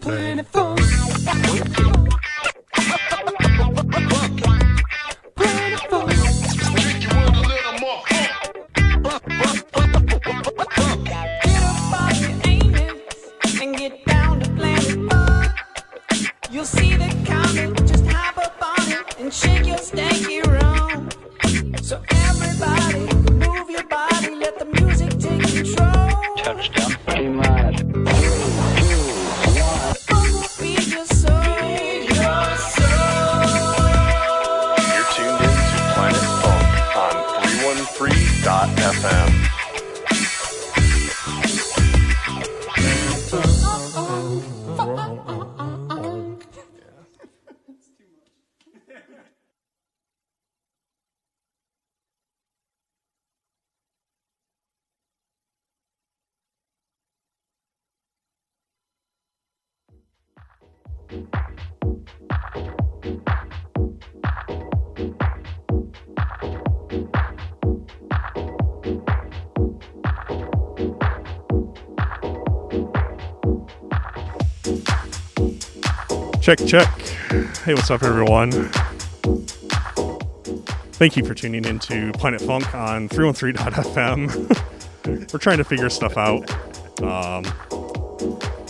Planet Funk. Planet Funk. Make you want a little more. Get up off your anus and get down to Planet Funk. You'll see the comet, just hop up on it and shake your stanky room. So everybody, move your body, let the music take control. Touchdown. Check. Hey, what's up, everyone? Thank you for tuning in to Planet Funk on 313.fm. We're trying to figure stuff out.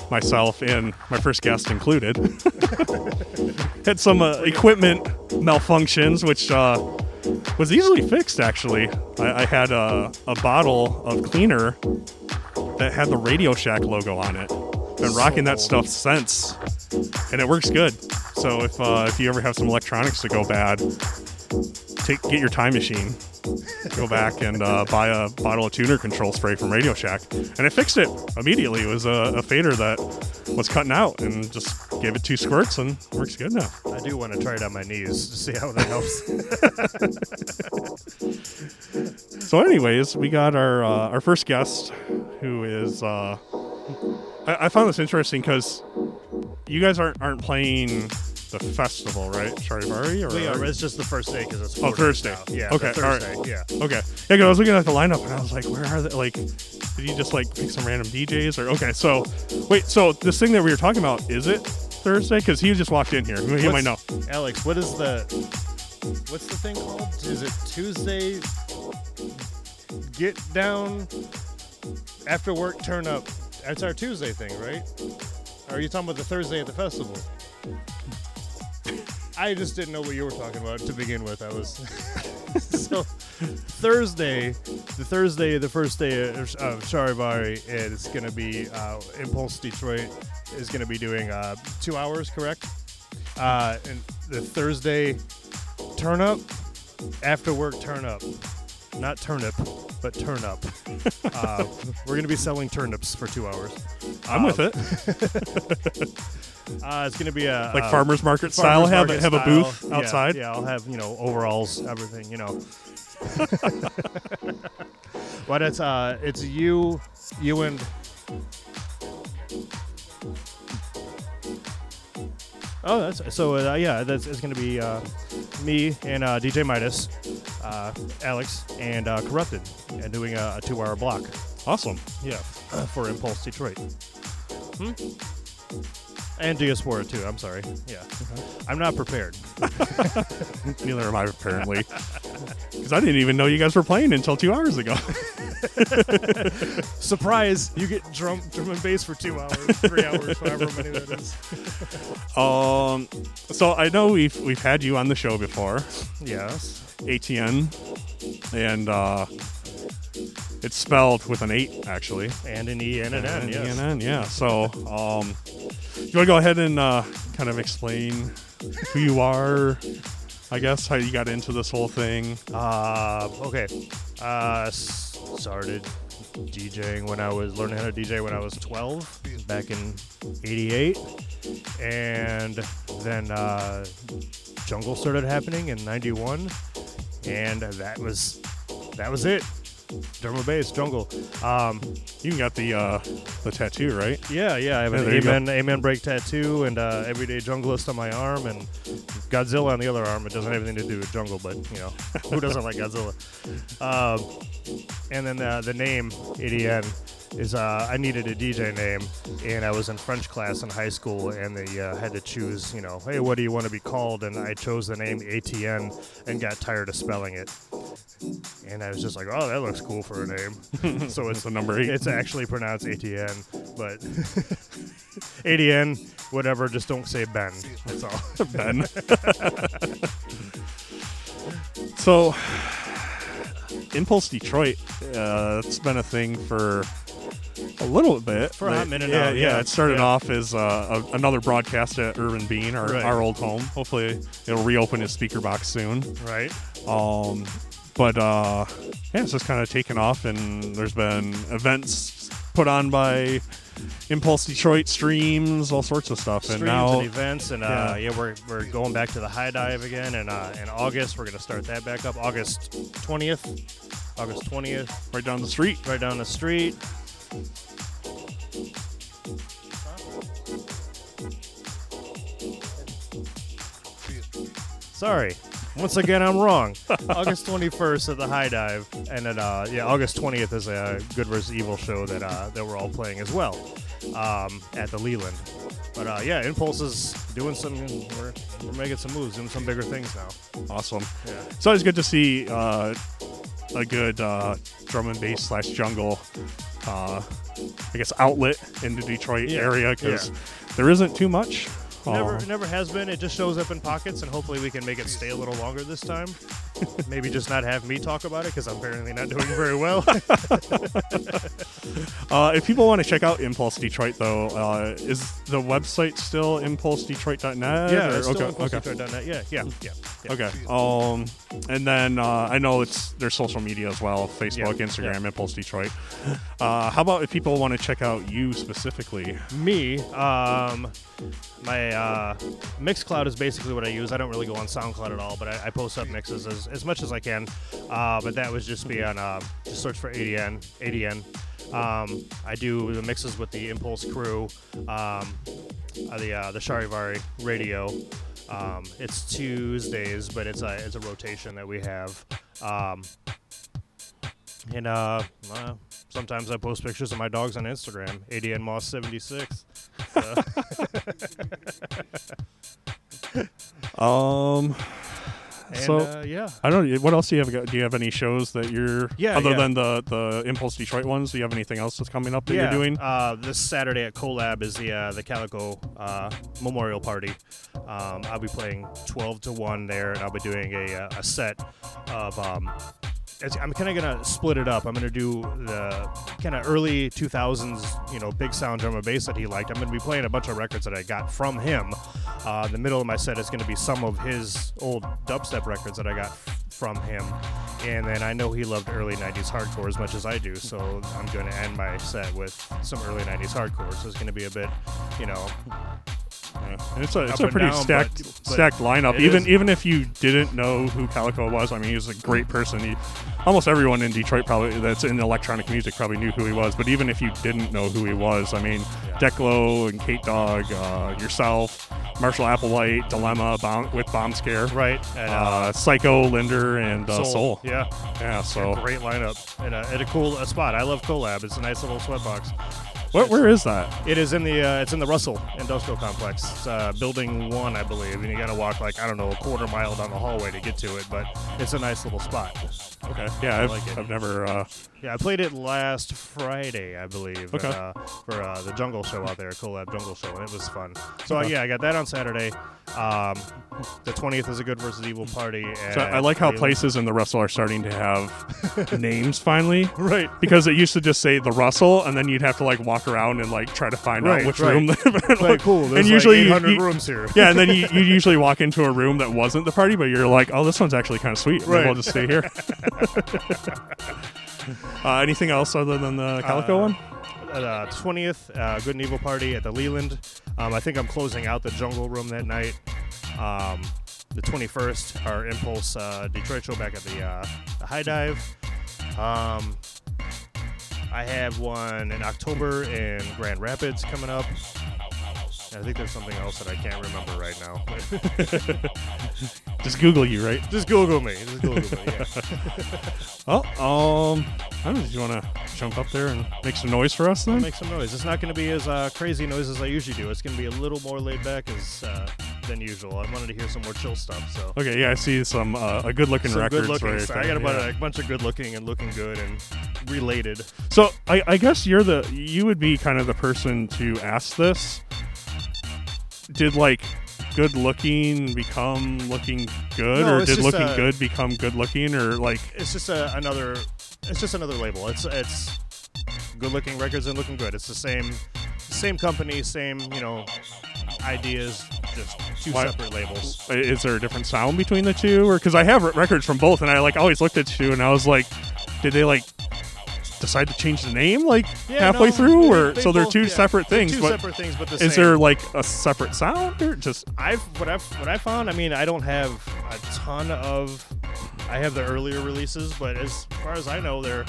Myself and my first guest included. Had some equipment malfunctions, which was easily fixed, actually. I had a bottle of cleaner that had the Radio Shack logo on it. Been rocking that stuff since, and it works good. So if you ever have some electronics that go bad, get your time machine, go back and buy a bottle of tuner control spray from Radio Shack. And I fixed it immediately. It was a fader that was cutting out, and just gave it 2 squirts, and it works good now. I do want to try it on my knees to see how that helps. So anyways, we got our first guest, who is... I found this interesting because you guys aren't playing the festival, right? Charivari? We are. It's just the first day because it's Thursday. Now. Yeah. Okay. Thursday. All right. Yeah. Okay. Yeah, because I was looking at the lineup and I was like, where are they? Like, did you just like pick some random DJs or? Okay. So, wait. So this thing that we were talking about, is it Thursday? Because he just walked in here. He might know. Alex, what's the thing called? Is it Tuesday? Get down after work. Turn up. It's our Tuesday thing, right? Or are you talking about the Thursday at the festival? I just didn't know what you were talking about to begin with. I was so Thursday, the first day of Charivari, it's going to be Impulse Detroit is going to be doing 2 hours, correct? And the Thursday turn up, after work turn up. Not turnip, but turn up. We're going to be selling turnips for 2 hours. I'm with it. It's going to be a... Like farmer's market style? Have a booth outside? Yeah, I'll have, overalls, everything, But it's you and... Oh, that's so. It's going to be me and DJ Midas, Alex, and Corrupted, and doing a 2-hour block. Awesome. Yeah, for Impulse Detroit. And Diaspora too. I'm sorry. Yeah, I'm not prepared. Neither am I, apparently, because I didn't even know you guys were playing until 2 hours ago. Surprise, you get drum and bass for 2 hours, 3 hours, whatever many that is. So I know we've had you on the show before. Yes. ATN. And it's spelled with an 8, actually. And an E and an N, yes. And an E and N, yeah. So do you want to go ahead and kind of explain who you are, I guess, how you got into this whole thing? Okay. Started DJing when I was learning how to DJ when I was 12, back in 88. And then jungle started happening in 91. And that was it. Drum and bass, jungle. You got the tattoo, right? Yeah. I have an Amen Break tattoo and Everyday Junglist on my arm and Godzilla on the other arm. It doesn't have anything to do with jungle, but, you know, who doesn't like Godzilla? And then the name, ADN, is I needed a DJ name, and I was in French class in high school, and they had to choose, you know, hey, what do you want to be called? And I chose the name ATN and got tired of spelling it. And I was just like, oh, that looks cool for a name. So it's the number 8. It's actually pronounced ATN, but ADN, whatever, just don't say Ben. That's all. Ben. So Impulse Detroit, it's been a thing for a little bit. For a hot minute now. Yeah, it started off as another broadcast at Urban Bean, our old home. Hopefully it'll reopen its Speaker Box soon. Right. But it's just kind of taken off, and there's been events put on by Impulse Detroit, streams, all sorts of stuff. Streams and now and events, and we're going back to the High Dive again, and in August we're going to start that back up, August 20th, right down the street. Sorry. Once again, I'm wrong. August 21st at the High Dive, and then August 20th is a Good vs Evil show that we're all playing as well at the Leland. But Impulse is doing some. We're making some moves, doing some bigger things now. Awesome. Yeah. It's always good to see a good drum and bass / jungle, I guess, outlet in the Detroit area, because there isn't too much. Never has been. It just shows up in pockets, and hopefully we can make it stay a little longer this time. Maybe just not have me talk about it, because I'm apparently not doing very well. If people want to check out Impulse Detroit, though, is the website still impulsedetroit.net? Yeah, it's still impulsedetroit.net. Yeah. Okay. And then I know it's their social media as well, Facebook, Instagram, Impulse Detroit. How about if people want to check out you specifically? Me? My Mixcloud is basically what I use. I don't really go on SoundCloud at all, but I post up mixes as much as I can. But that would just be on just search for ADN. I do the mixes with the Impulse crew, the Charivari radio. It's Tuesdays, but it's a rotation that we have. And sometimes I post pictures of my dogs on Instagram, ADN Moss 76. I don't know. What else do you have? Do you have any shows that you're than the Impulse Detroit ones? Do you have anything else that's coming up that you're doing? This Saturday at Colab is the Calico Memorial Party. I'll be playing 12 to 1 there, and I'll be doing a set of. I'm kind of going to split it up. I'm going to do the kind of early 2000s, you know, big sound drum and bass that he liked. I'm going to be playing a bunch of records that I got from him. The middle of my set is going to be some of his old dubstep records that I got from him. And then I know he loved early 90s hardcore as much as I do, so I'm going to end my set with some early 90s hardcore. So it's going to be a bit, you know... Yeah. It's a pretty down, stacked lineup. Even if you didn't know who Calico was, I mean, he was a great person. Almost everyone in Detroit probably that's in electronic music probably knew who he was. But even if you didn't know who he was, I mean, Deklo and Kate Dog, yourself, Marshall Applewhite, Dilemma bomb, with Bombscare, right? And Psycho Linder and Soul. So a great lineup and a cool spot. I love Colab. It's a nice little sweatbox. Where is that? It is in the it's in the Russell Industrial Complex. It's, building 1, I believe. And you got to walk like a quarter-mile down the hallway to get to it, but it's a nice little spot. Okay. Yeah, I've never. Yeah, I played it last Friday, I believe. Okay. For the jungle show out there, Colab jungle show, and it was fun. So yeah, I got that on Saturday. The 20th is a Good vs Evil party. So I like how places in the Russell are starting to have names finally. Right. Because it used to just say the Russell, and then you'd have to walk around and try to find out which room. Cool. There's and usually 800 rooms here. Yeah, and then you usually walk into a room that wasn't the party, but you're like, oh, this one's actually kind of sweet. Right. Maybe I'll just stay here. Anything else other than the Calico one? 20th, Good and Evil party at the Leland. I think I'm closing out the jungle room that night. The 21st, our Impulse Detroit show back at the High Dive. I have one in October in Grand Rapids coming up. I think there's something else that I can't remember right now. Just Google you, right? Just Google me. Yeah. Well, I don't know. Do you want to jump up there and make some noise for us then? I'll make some noise. It's not going to be as crazy noise as I usually do. It's going to be a little more laid back than usual. I wanted to hear some more chill stuff. So. Okay, yeah, I see some good-looking records. Good-looking, right, I got about a bunch of good-looking and looking good and related. So I guess you would be kind of the person to ask this. Did good looking become looking good, or did looking good become good looking, or it's just another? It's just another label. It's Good Looking Records and Looking Good. It's the same company, same ideas, just two separate labels. Is there a different sound between the two, or because I have records from both, and I always looked at two, and I was like, did they decide to change the name halfway through, or they so they're two separate things. They're two separate things, but the same. Is there a separate sound, or just what I found? I mean, I don't have a ton of. I have the earlier releases, but as far as I know, they're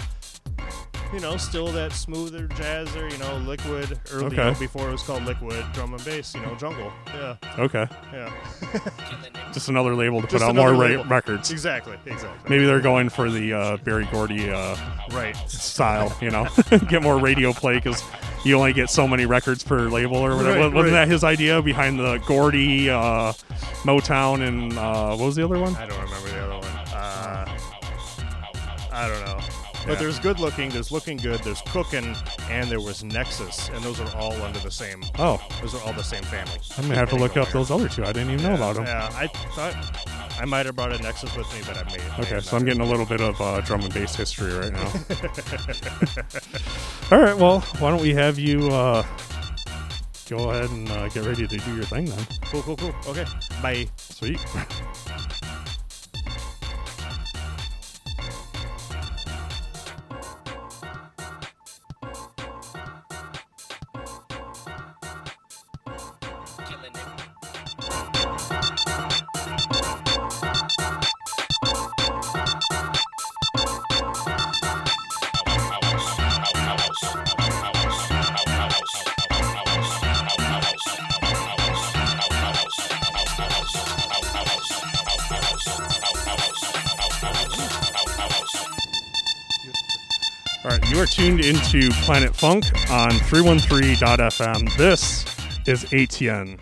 still that smoother jazzer, liquid early before it was called liquid drum and bass, jungle. Yeah. Okay. Yeah. Just another label to put out more records. Exactly. Maybe they're going for the Barry Gordy style, get more radio play because you only get so many records per label or whatever. Wasn't that his idea behind the Gordy, Motown, and what was the other one? I don't remember the other one. I don't know. Yeah. But there's Good Looking, there's Looking Good, there's Cookin', and there was Nexus, and those are all under the same. Oh, those are all the same family. I'm gonna have to look up those other two. I didn't even know about them. Yeah, I thought I might have brought a Nexus with me, but I may. Okay, so I'm getting a little bit of drum and bass history right now. All right, well, why don't we have you go ahead and get ready to do your thing then? Cool. Okay, bye. Sweet. Tuned into Planet Funk on 313.fm. This is ATN.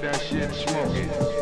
cut that shit and smoke it.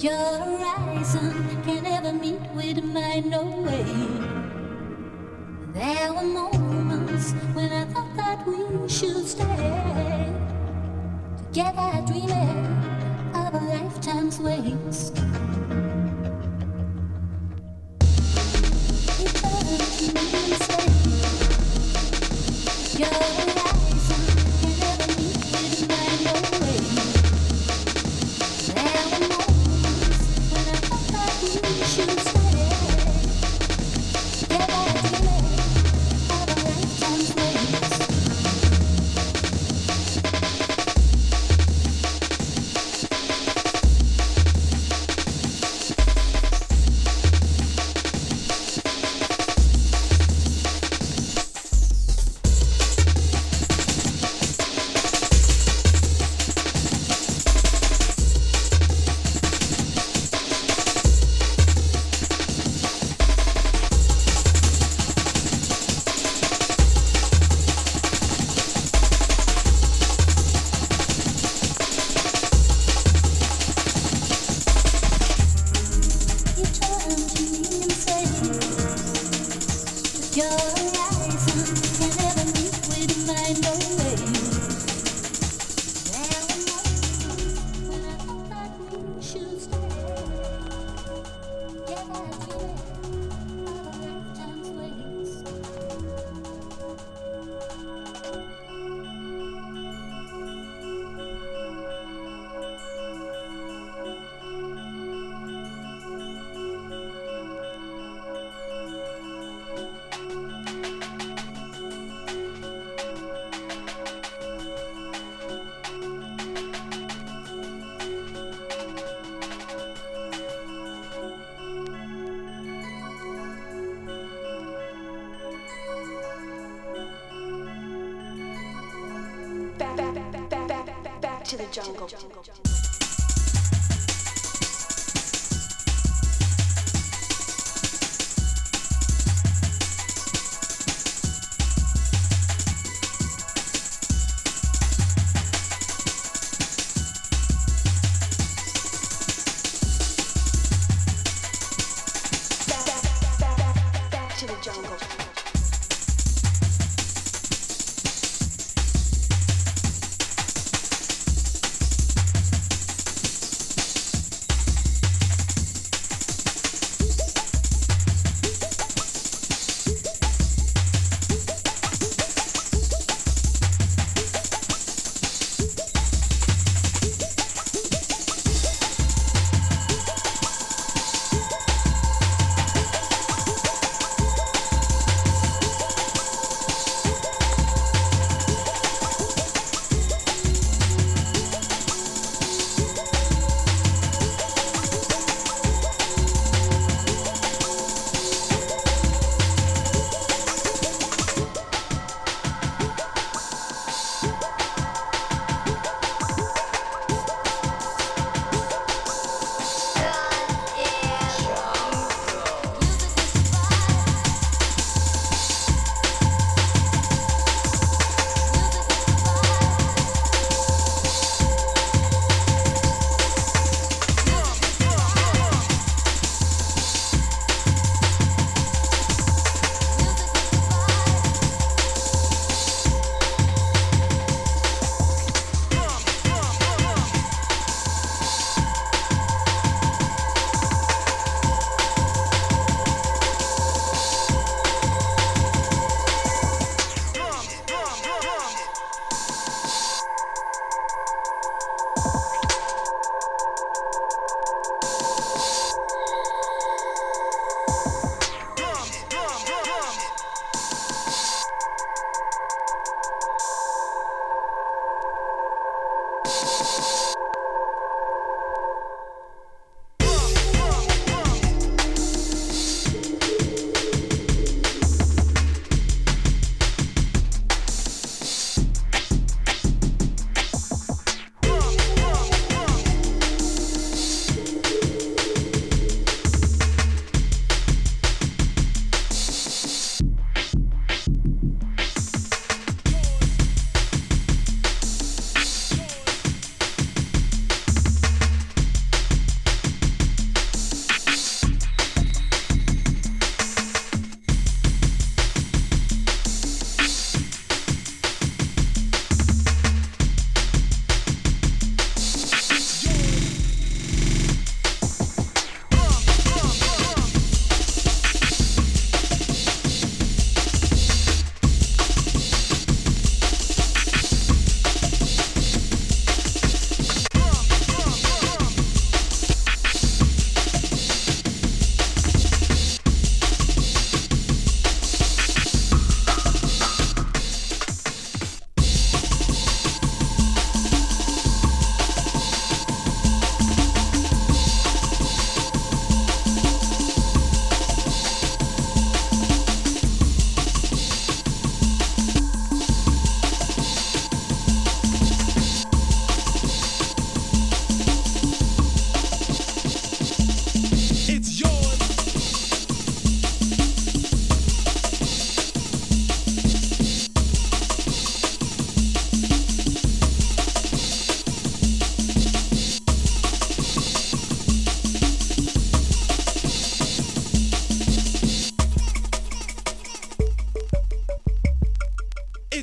Your horizon can never meet with mine, no way. There were moments when I thought that we should stay together, dreaming of a lifetime's waste. Eternity means stay. Your horizon can never meet with mine, no way.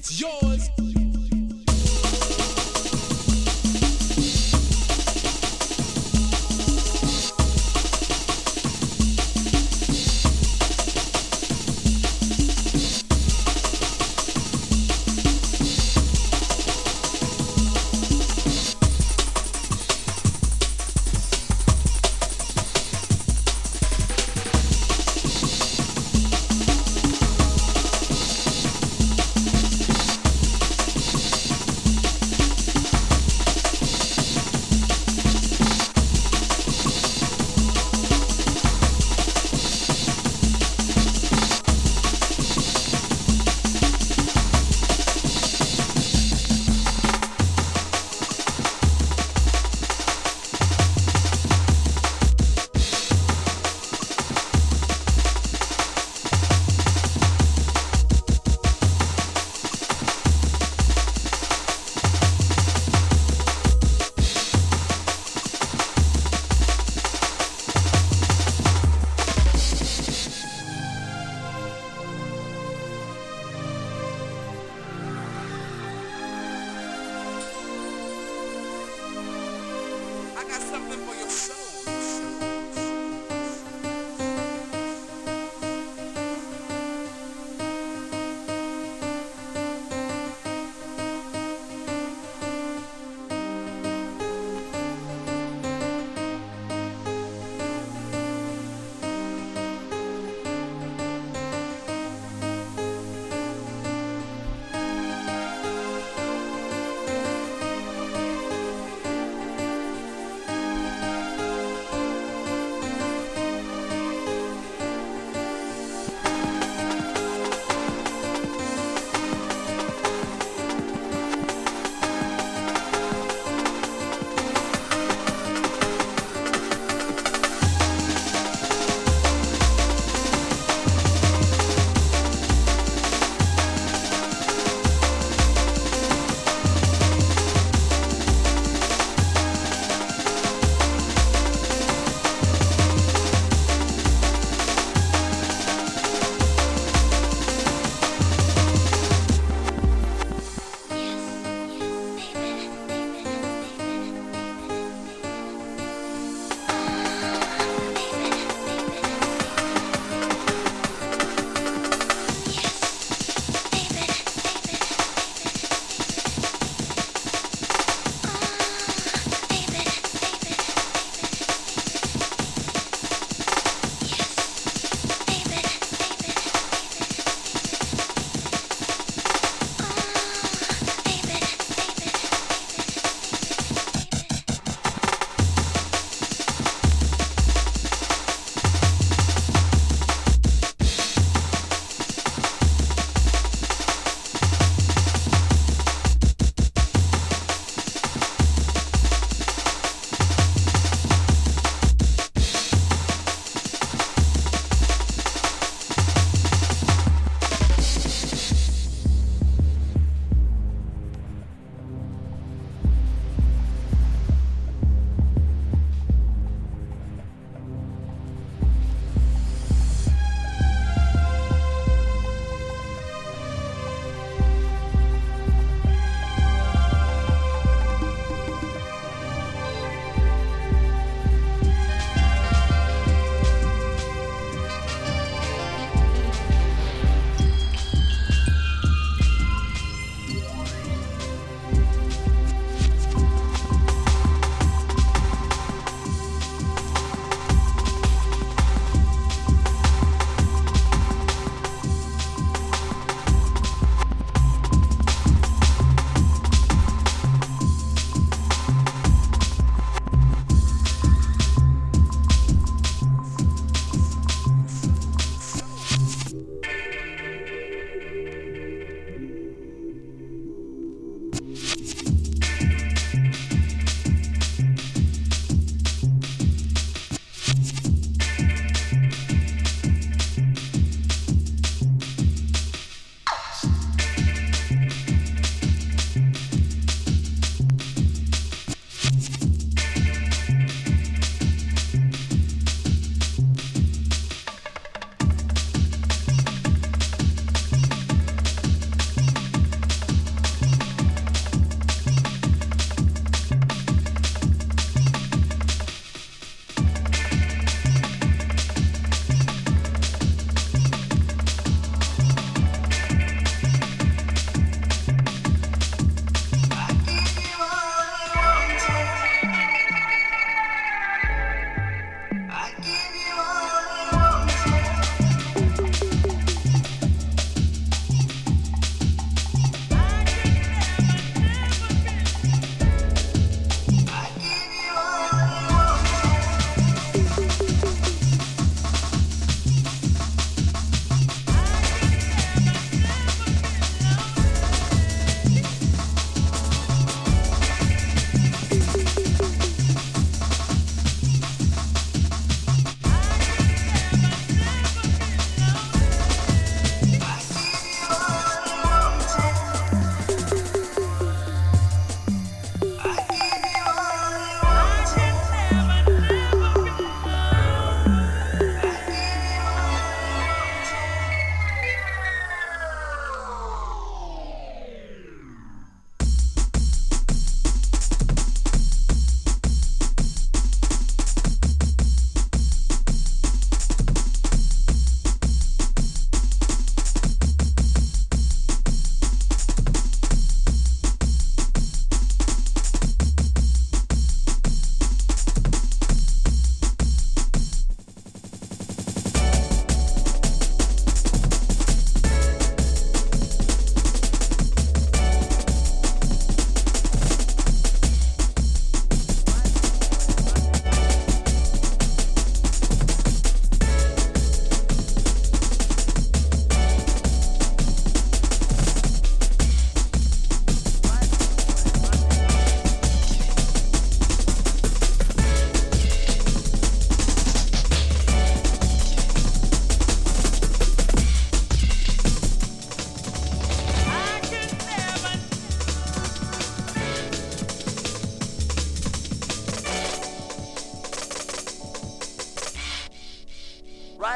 It's yours.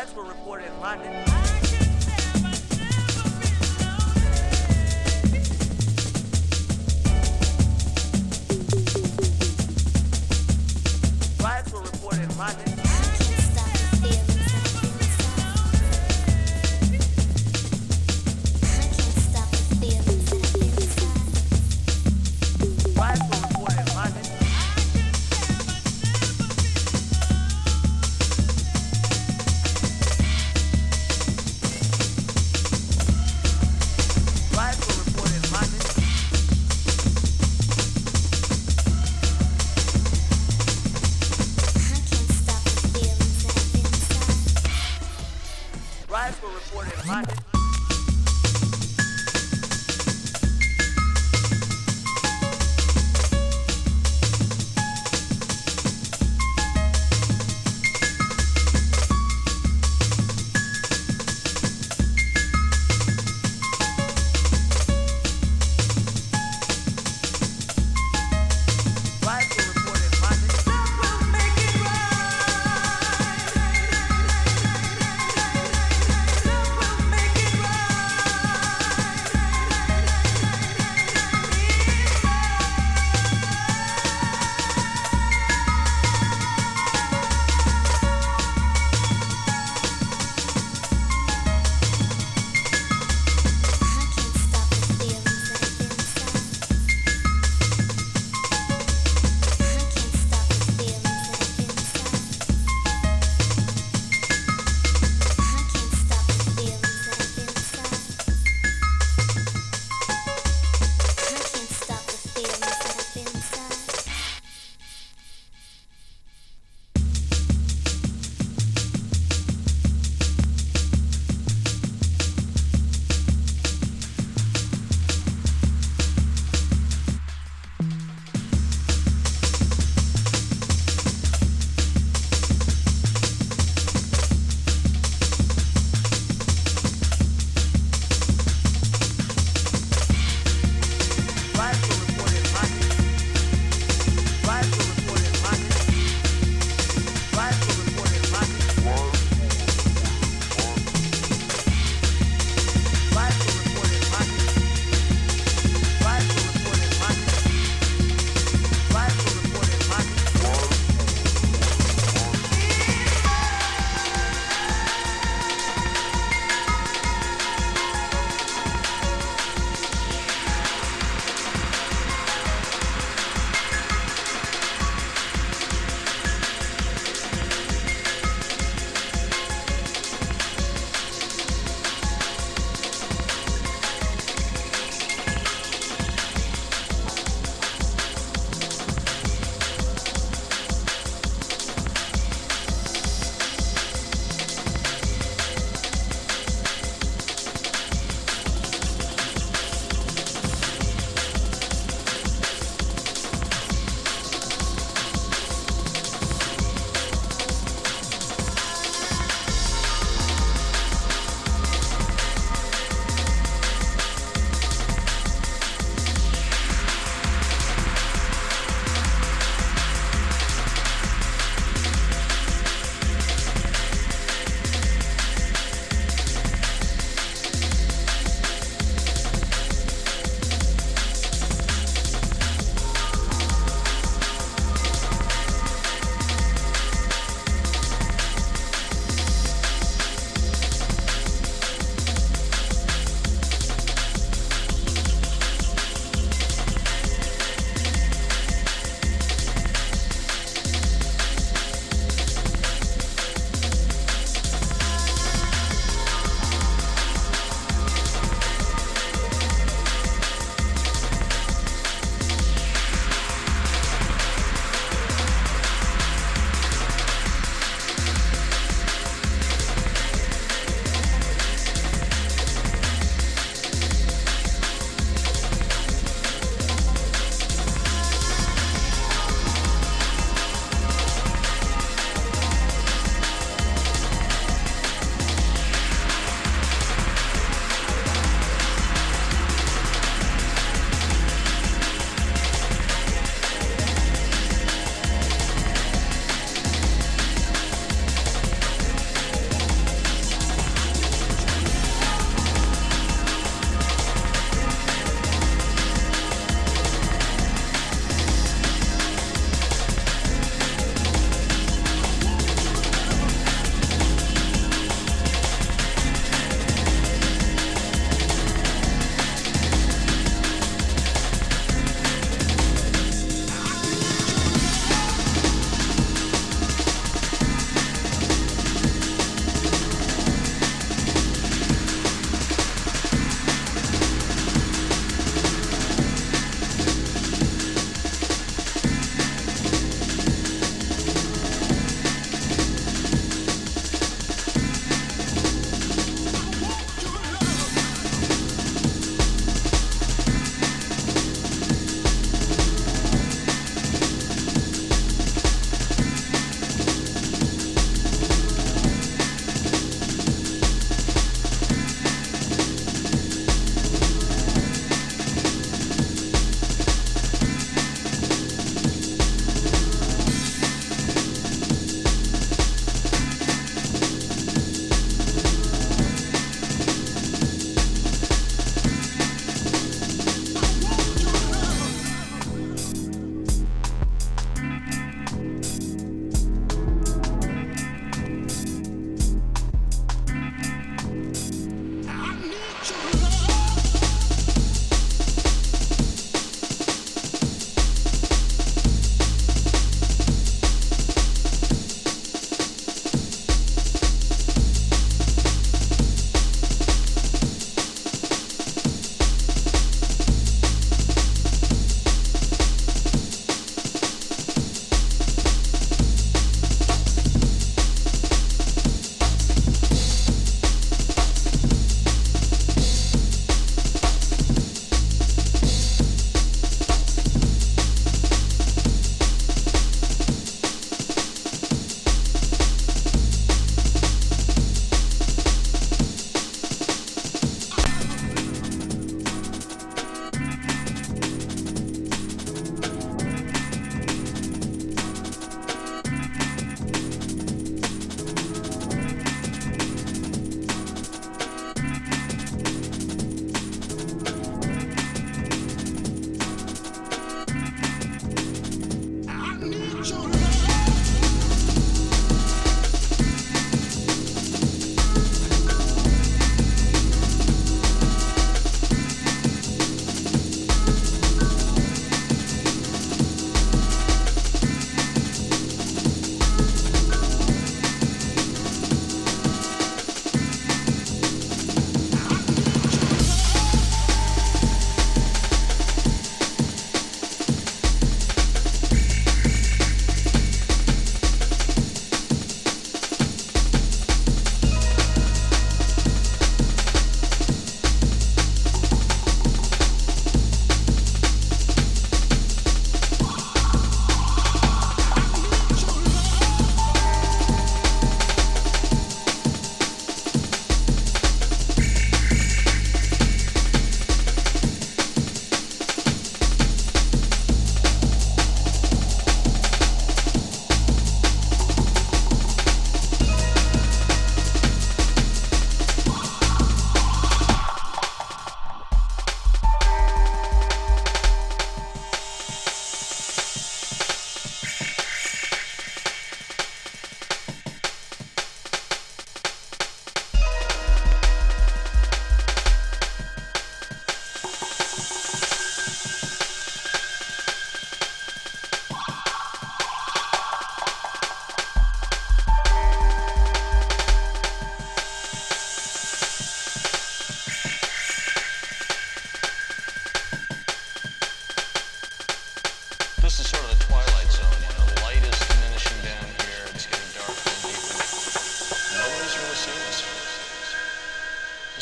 riots were reported in London. Make it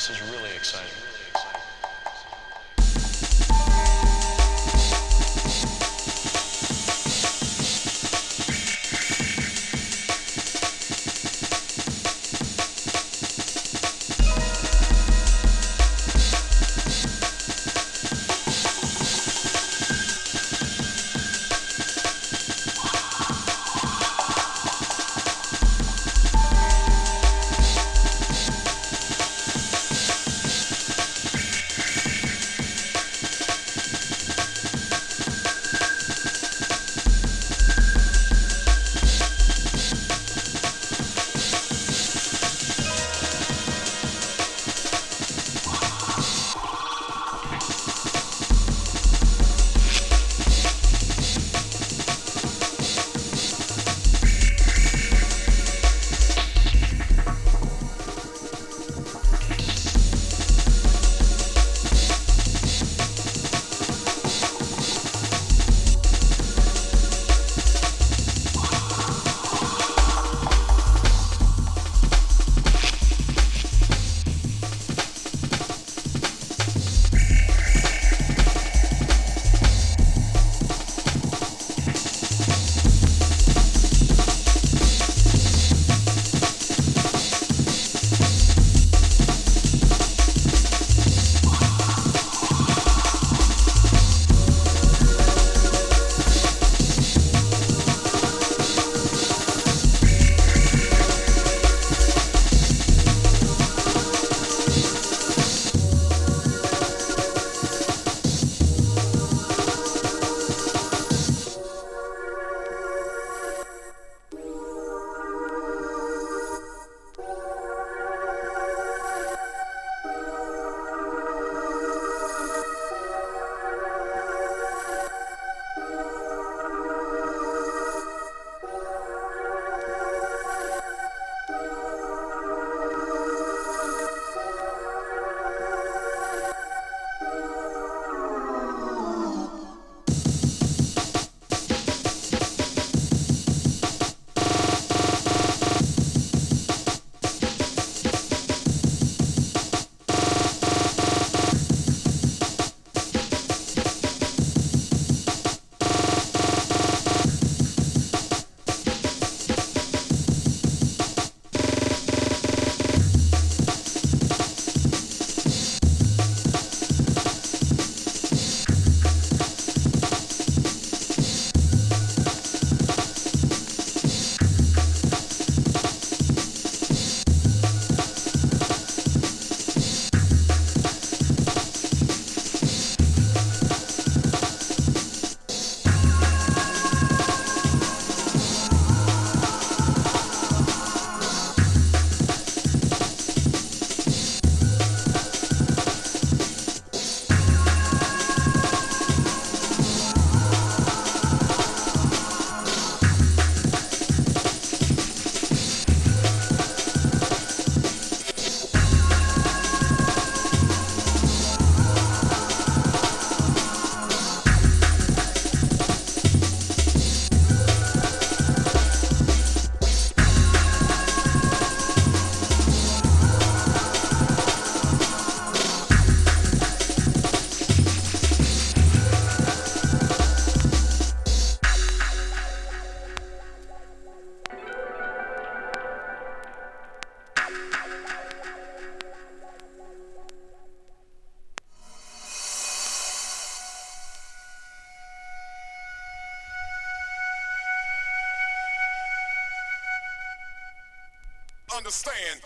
This is really exciting. Understand.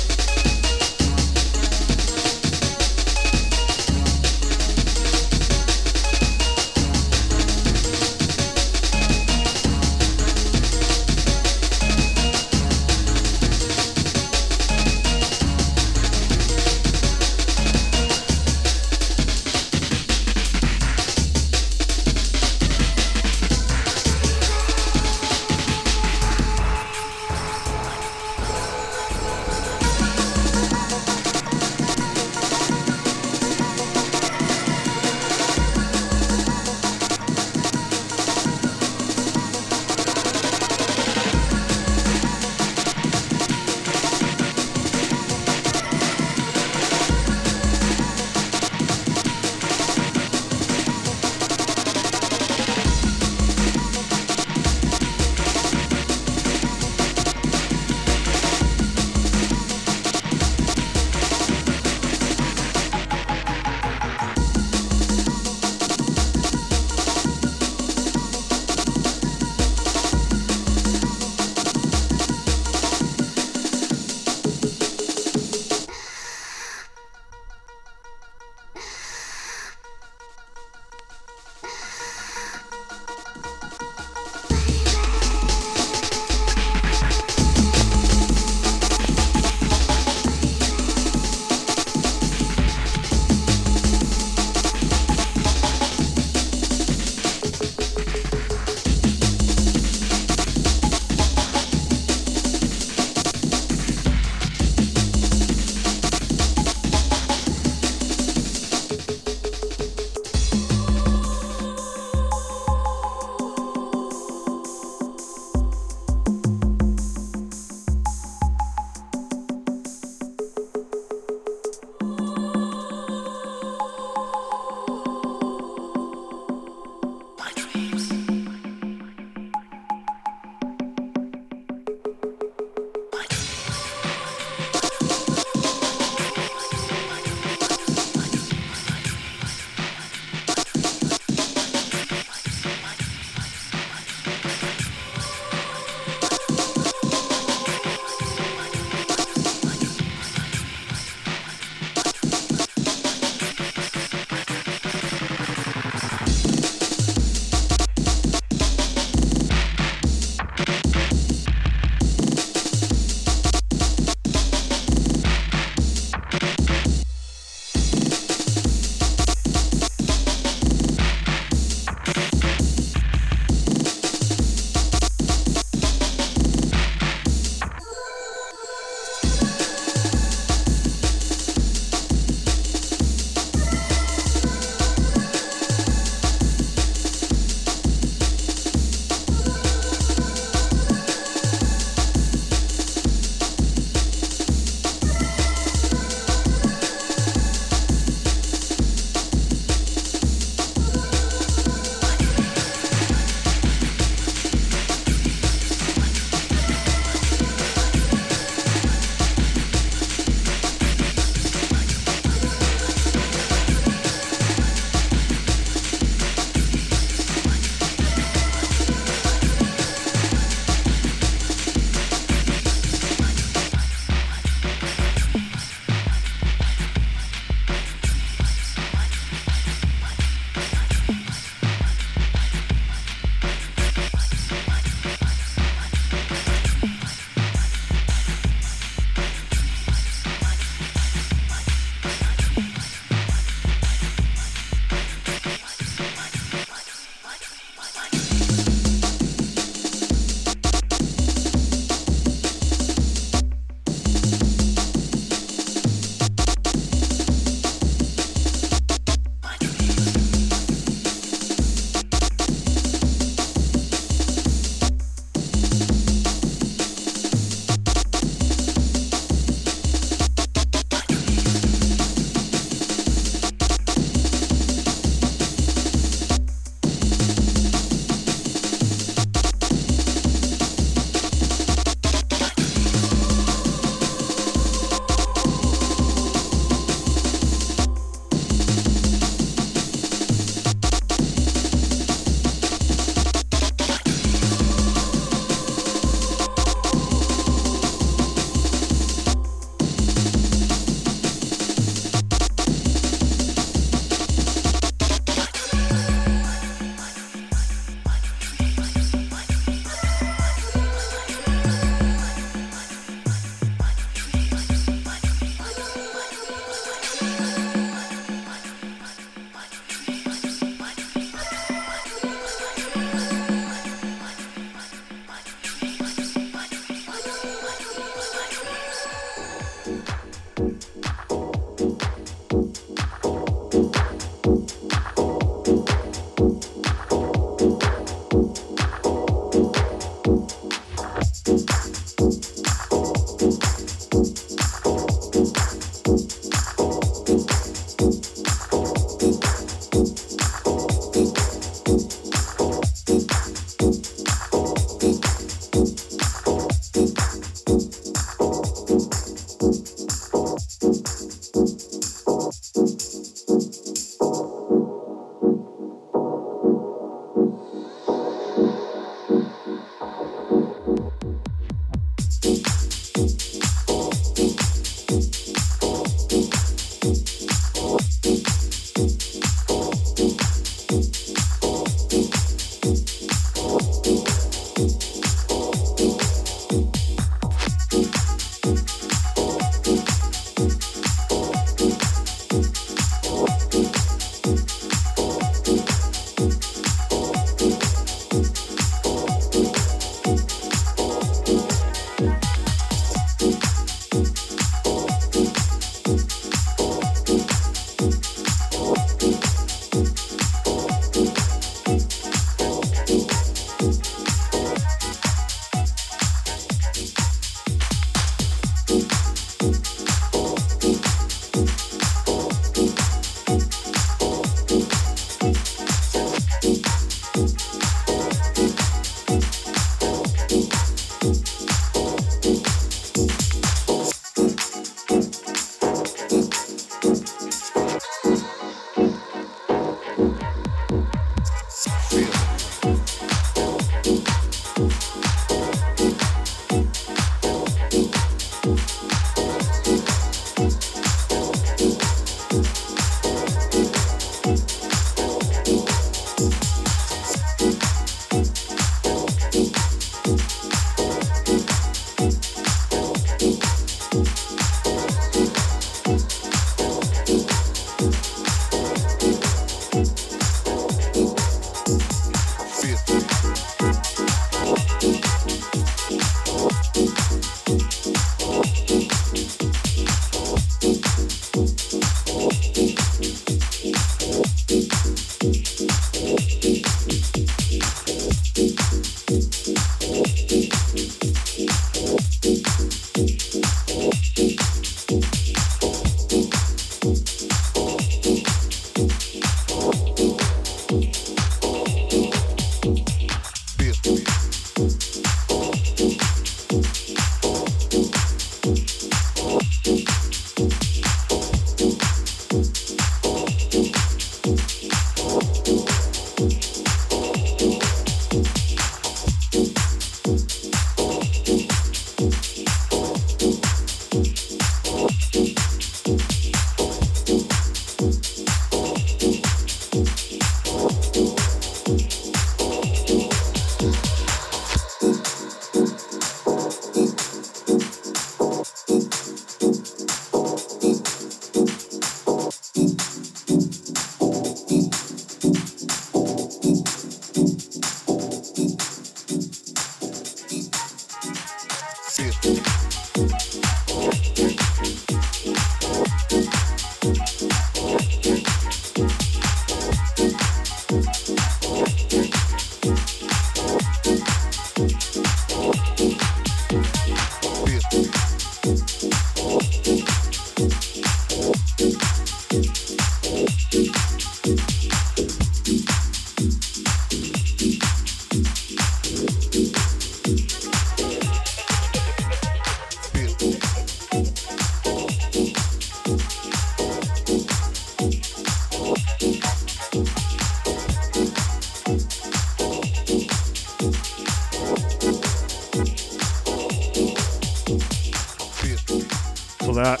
that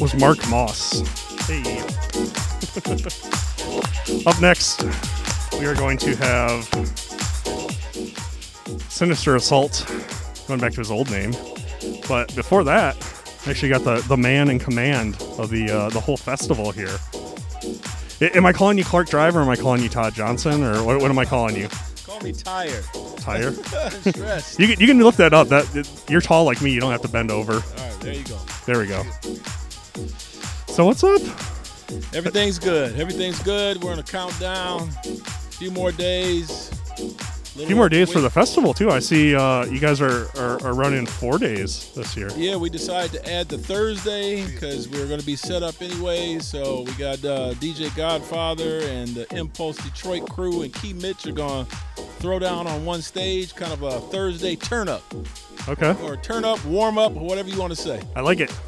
was Mark Moss. Hey. Up next, we are going to have Sinister Assault, going back to his old name. But before that, I actually got the man in command of the whole festival here. Am I calling you Clark Drive, or am I calling you Todd Johnson, or what am I calling you? Call me Tyre. Tyre? You can look that up. You're tall like me. You don't have to bend over. All right, there you go. There we go. So what's up? Everything's good. Everything's good. We're on a countdown. A few more days. A few more days for the festival, too. I see you guys are running 4 days this year. Yeah, we decided to add the Thursday because we were going to be set up anyway. So we got DJ Godfather and the Impulse Detroit crew and Key Mitch are going to throw down on one stage, kind of a Thursday turn-up. Okay. Or turn-up, warm-up, whatever you want to say. I like it.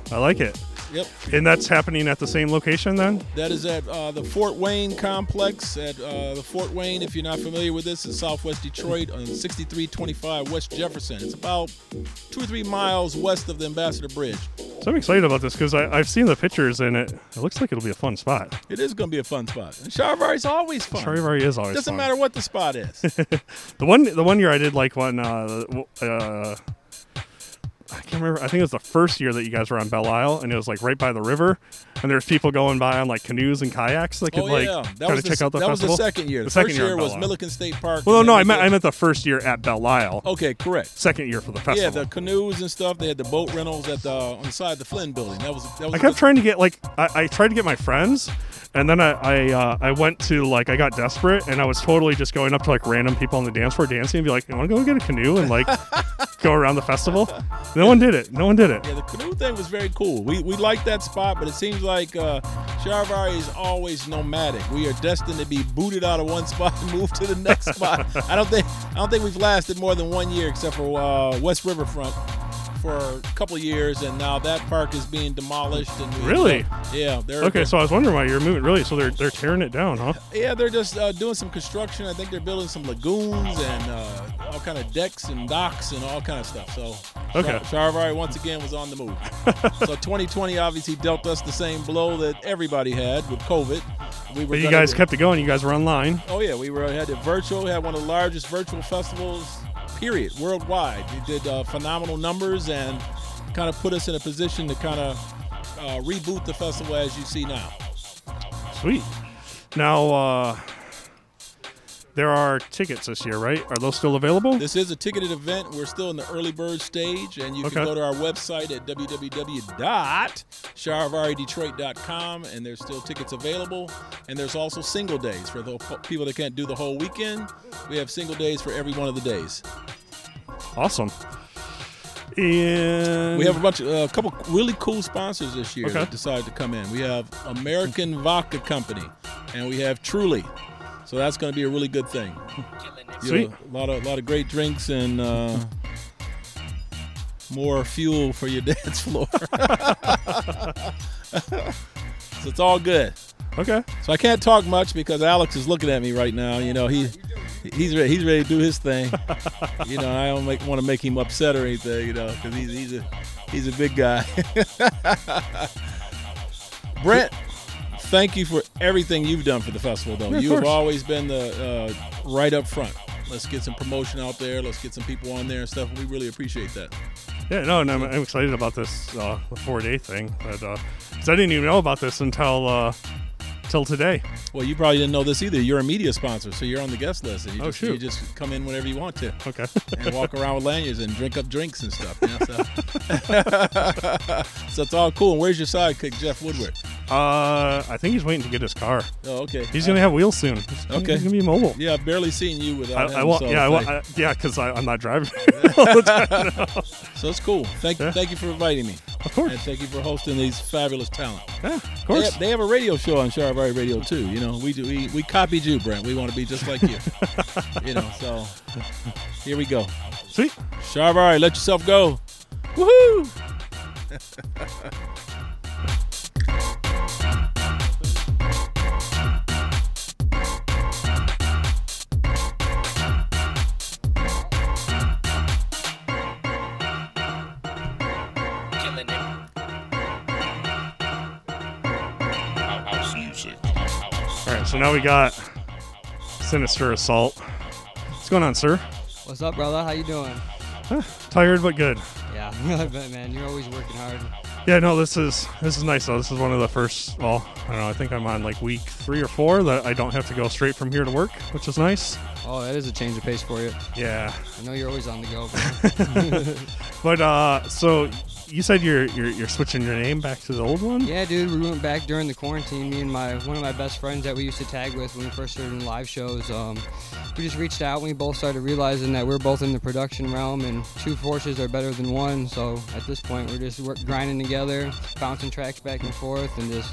Yep. And that's happening at the same location then? That is at the Fort Wayne complex at the Fort Wayne. If you're not familiar with this, it's Southwest Detroit on 6325 West Jefferson. It's about 2 or 3 miles west of the Ambassador Bridge. So I'm excited about this because I've seen the pictures and it looks like it'll be a fun spot. It is going to be a fun spot. And Charivari's always fun. Charivari is always fun. Doesn't matter what the spot is. The one year I did like one. I can't remember. I think it was the first year that you guys were on Belle Isle, and it was like right by the river, and there's people going by on like canoes and kayaks that could kind of check out the festival. That was the second year. The second year was Millikan State Park. Well, no, I meant the first year at Belle Isle. Okay, correct. Second year for the festival. Yeah, the canoes and stuff. They had the boat rentals at on the side of the Flynn building. That was. I tried to get my friends, and then I went to like I got desperate, and I was totally just going up to like random people on the dance floor dancing and be like, you want to go get a canoe and like go around the festival. No one did it. Yeah, the canoe thing was very cool. We like that spot, but it seems like Charivari is always nomadic. We are destined to be booted out of one spot and moved to the next spot. I don't think we've lasted more than 1 year, except for West Riverfront for a couple years, and now that park is being demolished. And really? Yeah. Okay, so I was wondering why you're moving. Really? So they're tearing it down, huh? Yeah, they're just doing some construction. I think they're building some lagoons and all kind of decks and docks and all kind of stuff. So okay. Charivari once again was on the move. So 2020 obviously dealt us the same blow that everybody had with COVID. But you guys kept it going. You guys were online. Oh yeah, we had it virtual. We had one of the largest virtual festivals. Period. Worldwide. We did phenomenal numbers and kind of put us in a position to kind of reboot the festival as you see now. Sweet. Now, there are tickets this year, right? Are those still available? This is a ticketed event. We're still in the early bird stage, and you can go to our website at www.charivaridetroit.com, and there's still tickets available. And there's also single days for the people that can't do the whole weekend. We have single days for every one of the days. Awesome. And we have a couple really cool sponsors this year that decided to come in. We have American Vodka Company, and we have Truly. So that's going to be a really good thing. Sweet. A lot of great drinks and more fuel for your dance floor. So it's all good. Okay. So I can't talk much because Alex is looking at me right now. You know, he's ready to do his thing. You know, I don't want to make him upset or anything. You know, because he's a big guy. Brent. Thank you for everything you've done for the festival, though. Yeah, you have always been the right up front. Let's get some promotion out there. Let's get some people on there and stuff. We really appreciate that. Yeah, no, and I'm excited about this the 4-day thing. But, 'cause I didn't even know about this until today. Well, you probably didn't know this either. You're a media sponsor, so you're on the guest list. And you just come in whenever you want to. Okay. And walk around with lanyards and drink up drinks and stuff. You know, so it's all cool. And where's your sidekick, Jeff Woodward? I think he's waiting to get his car. Oh, okay. He's gonna have wheels soon. He's gonna be mobile. Yeah, I've barely seen you without him. Because I'm not driving all the time now. So it's cool. Thank you for inviting me. Of course. And thank you for hosting these fabulous talent. Yeah, of course. They have a radio show on Charivari Radio too. You know, we copied you, Brent. We want to be just like you. You know, so here we go. Sweet. Charivari, let yourself go. Woohoo! Alright, so now we got Sinister Assault. What's going on, sir? What's up, brother? How you doing? Tired but good. Yeah, I bet, man. You're always working hard. Yeah, no, this is nice though. This is one of the first. Well, I don't know. I think I'm on like week 3 or 4 that I don't have to go straight from here to work, which is nice. Oh, that is a change of pace for you. Yeah. I know you're always on the go. But so you said you're switching your name back to the old one? Yeah, dude. We went back during the quarantine. Me and one of my best friends that we used to tag with when we first started in live shows. We just reached out and we both started realizing that we're both in the production realm and two forces are better than one. So at this point, we're just grinding together, bouncing tracks back and forth, and just.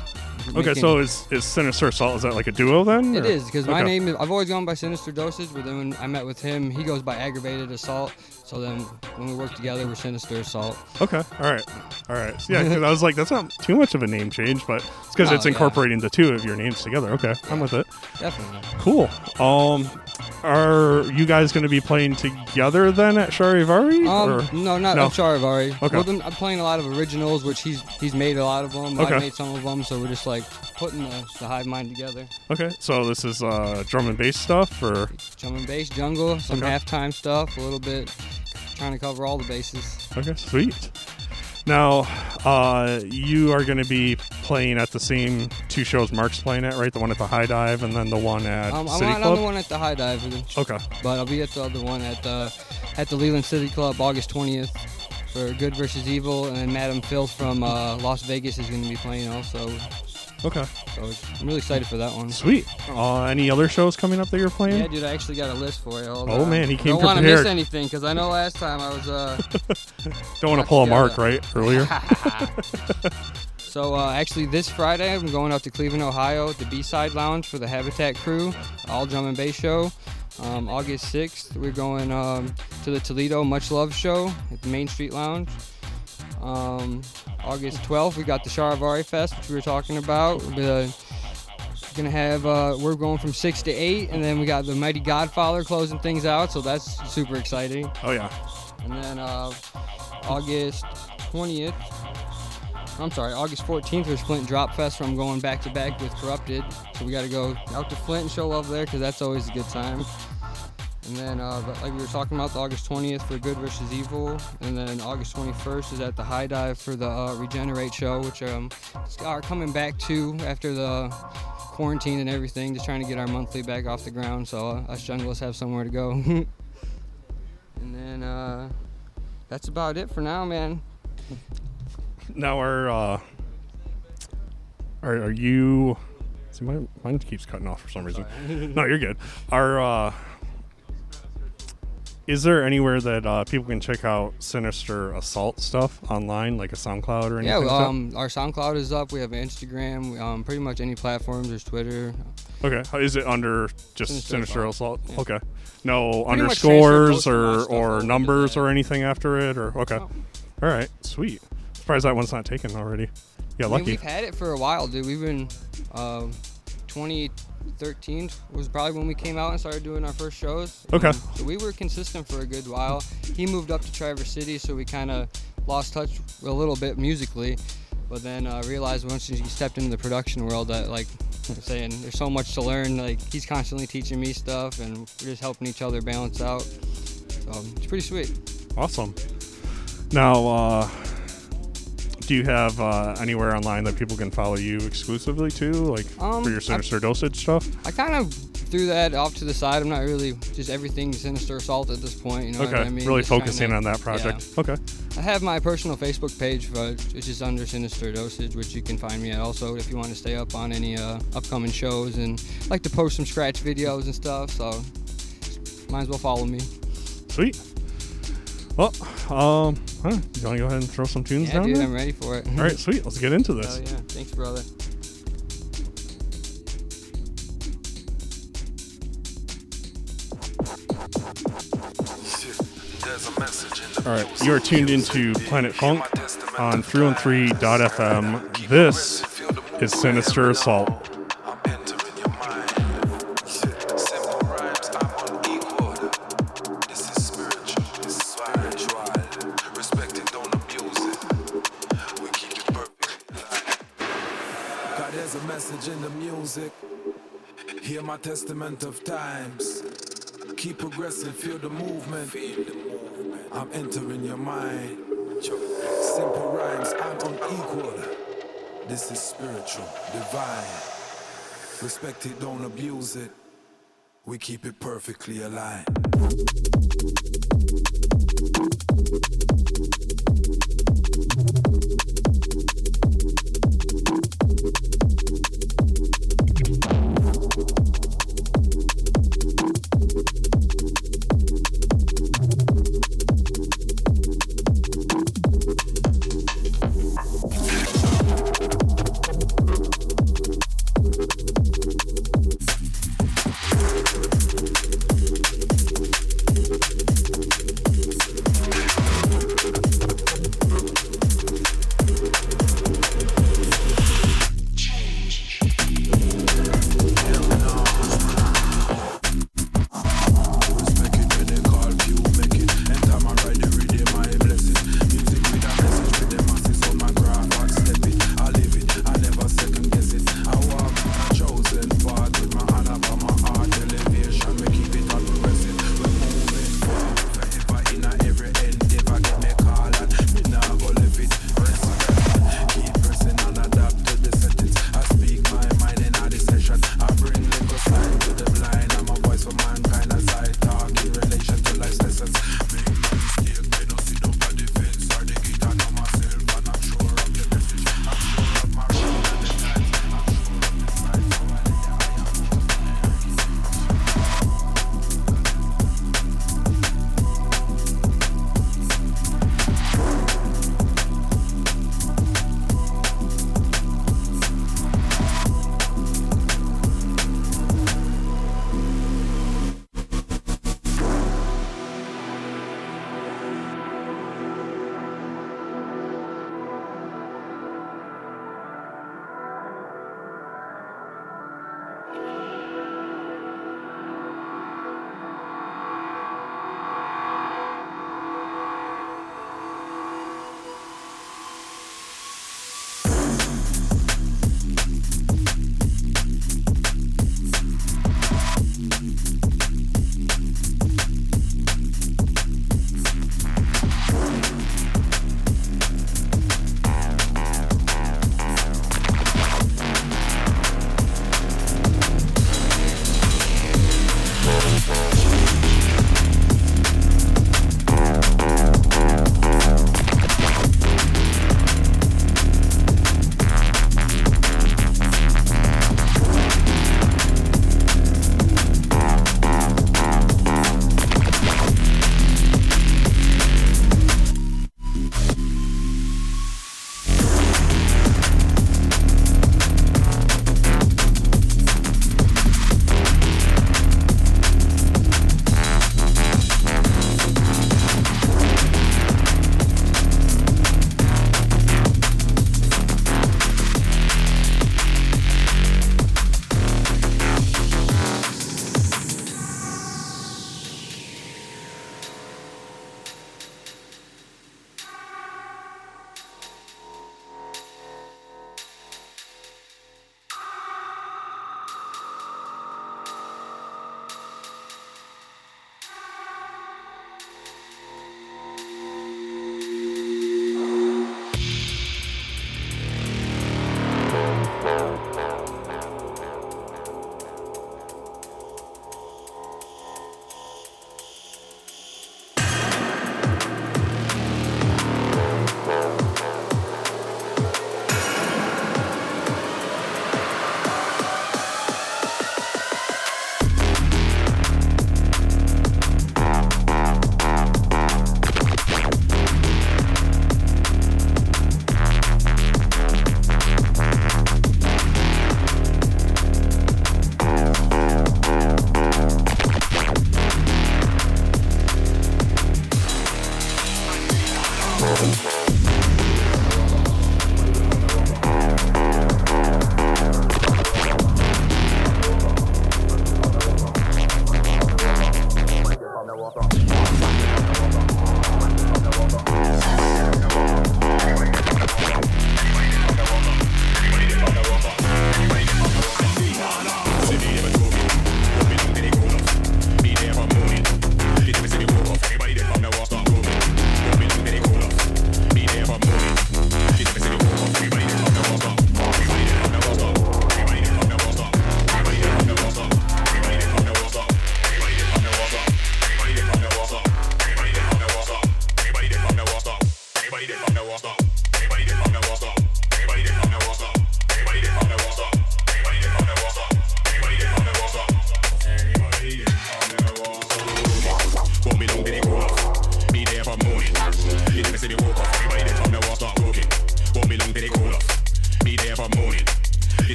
Okay, so is Sinister Assault, is that like a duo then? It is, because my name is, I've always gone by Sinister Dosage, but then when I met with him, he goes by Aggravated Assault, so then when we work together, we're Sinister Assault. Okay, all right. So yeah, because I was like, that's not too much of a name change, but it's because it's incorporating the two of your names together. Okay, yeah, I'm with it. Definitely. Cool. Are you guys going to be playing together then at Charivari? No, not at Charivari. Okay. Well, I'm playing a lot of originals, which he's made a lot of them. Okay. I've made some of them, so we're just like putting the hive mind together. Okay, so this is drum and bass stuff, or drum and bass, jungle, some halftime stuff, a little bit, trying to cover all the bases. Okay, sweet. Now, you are going to be playing at the same two shows Mark's playing at, right? The one at the High Dive and then the one at City Club? I'm not on the one at the High Dive. Okay. But I'll be at the other one at the Leland City Club August 20th for Good vs Evil. And then Madam Phil from Las Vegas is going to be playing also. Okay. So I'm really excited for that one. Sweet. Any other shows coming up that you're playing? Yeah, dude, I actually got a list for you. Oh, man, he came prepared. Don't want to miss anything, because I know last time I was... Don't want to pull a Mark, right, earlier? So, actually, this Friday, I'm going out to Cleveland, Ohio, at the B-Side Lounge for the Habitat Crew, all drum and bass show. August 6th, we're going to the Toledo Much Love show at the Main Street Lounge. August 12th, we got the Charivari Fest, which we were talking about. We're going from 6 to 8, and then we got the Mighty Godfather closing things out, so that's super exciting. Oh, yeah. And then August 14th, there's Flint Drop Fest, where I'm going back-to-back with Corrupted. So we got to go out to Flint and show love there, because that's always a good time. And then, like we were talking about, the August 20th for Good vs. Evil. And then August 21st is at the High Dive for the Regenerate show, which are coming back to after the quarantine and everything, just trying to get our monthly back off the ground so us junglers have somewhere to go. And then that's about it for now, man. Now, are you... See, mine keeps cutting off for some reason. No, you're good. Is there anywhere that people can check out Sinister Assault stuff online, like a SoundCloud or anything? Yeah, our SoundCloud is up. We have an Instagram. Pretty much any platforms. There's Twitter. Okay. Is it under just Sinister Assault? Yeah. Okay. No pretty underscores or numbers or anything after it? Or okay. Oh. All right. Sweet. Surprised that one's not taken already. Yeah, lucky. We've had it for a while, dude. We've been 2013 was probably when we came out and started doing our first shows. Okay. So we were consistent for a good while. He moved up to Traverse City, so we kind of lost touch a little bit musically, but then realized once he stepped into the production world that, like I'm saying, there's so much to learn. Like, he's constantly teaching me stuff, and we're just helping each other balance out. So it's pretty sweet. Awesome. Now, do you have anywhere online that people can follow you exclusively to, like for your Sinister Dosage stuff? I kind of threw that off to the side. I'm not really just everything Sinister Assault at this point. You know what I mean? Really just focusing on that project. Yeah. Okay. I have my personal Facebook page, which is under Sinister Dosage, which you can find me at also if you want to stay up on any upcoming shows, and I like to post some scratch videos and stuff, so might as well follow me. Sweet. Well, you want to go ahead and throw some tunes down? Yeah, dude, I'm ready for it. All right, sweet. Let's get into this. Oh, yeah. Thanks, brother. All right, you are tuned into Planet Funk on 313.fm. This is Sinister Assault. Hear my testament of times. Keep progressing, feel the movement. I'm entering your mind. Simple rhymes, I'm unequal. This is spiritual, divine. Respect it, don't abuse it. We keep it perfectly aligned.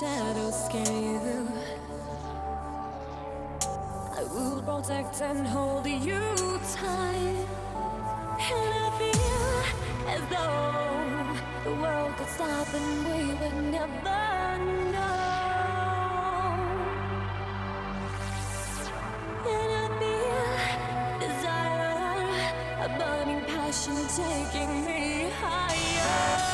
shadows scare you. I will protect and hold you tight. And I feel as though the world could stop and we would never know. And I feel desire, a burning passion taking me higher.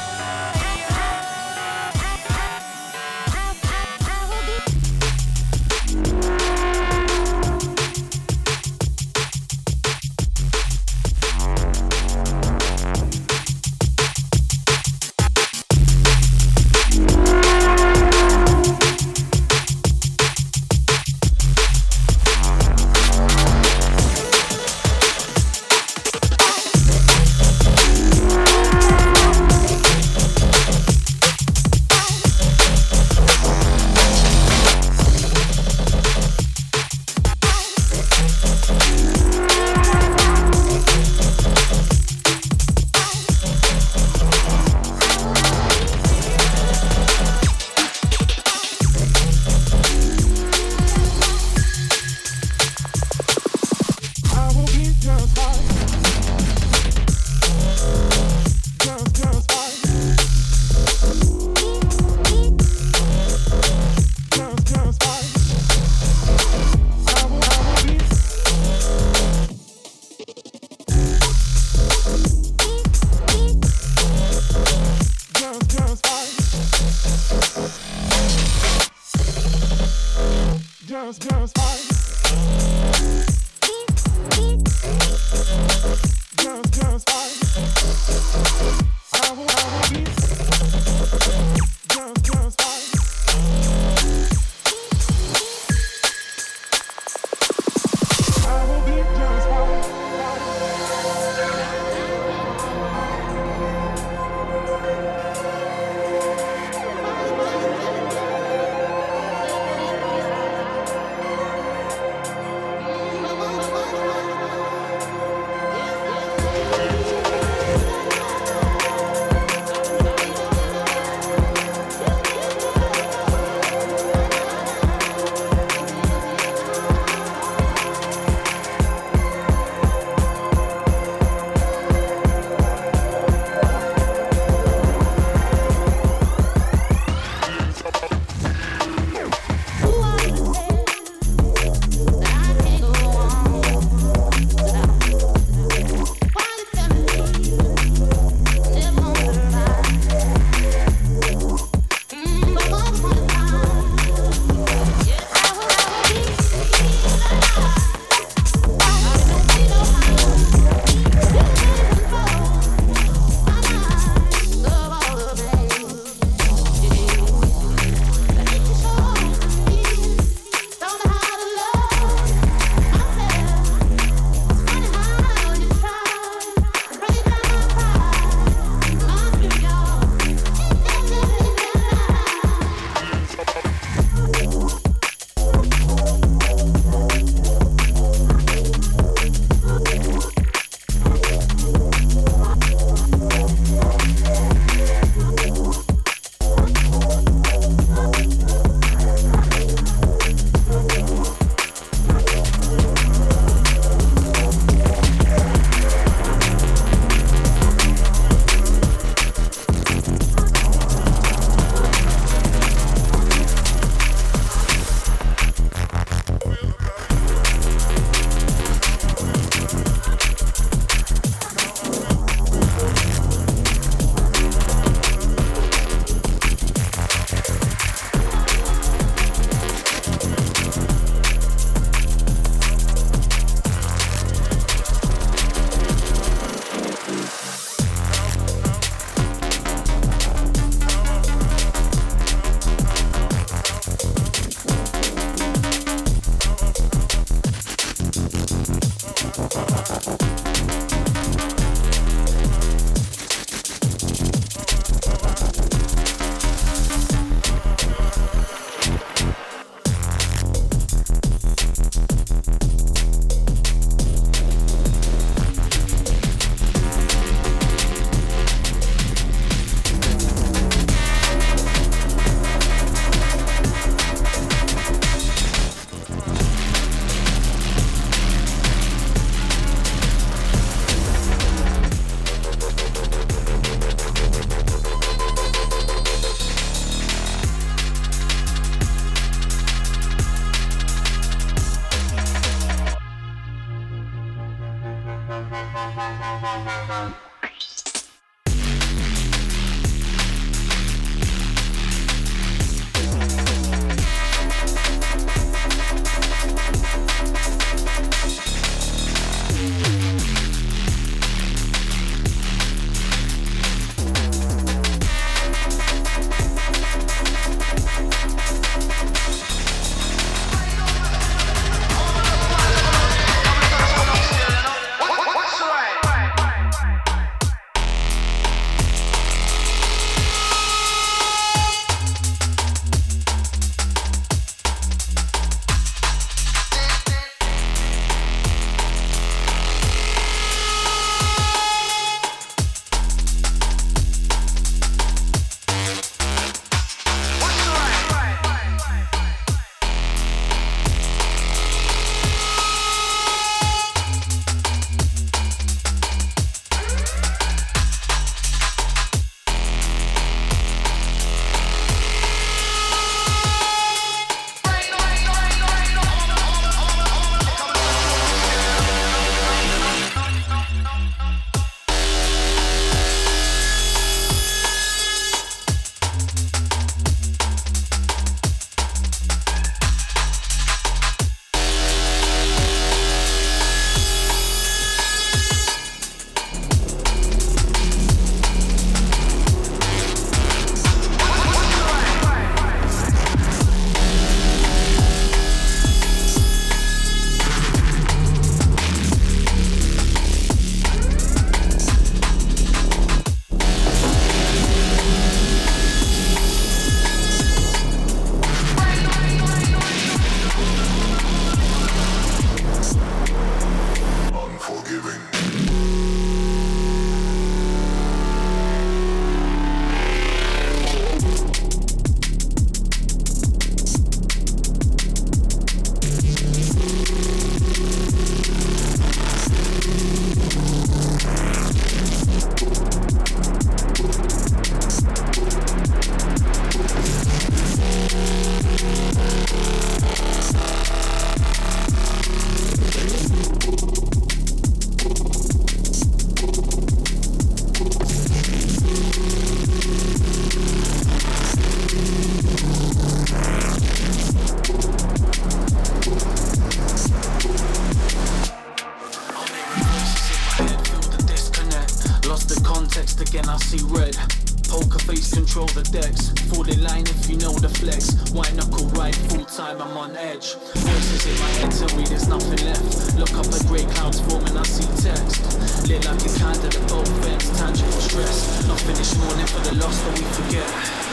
control the decks. Fall in line if you know the flex. White knuckle ride full time, I'm on edge. Voices in my head tell me there's nothing left. Look up at grey clouds forming, I see text. Lit like a candle at both ends, tangible stress. Not finished mourning for the loss that we forget.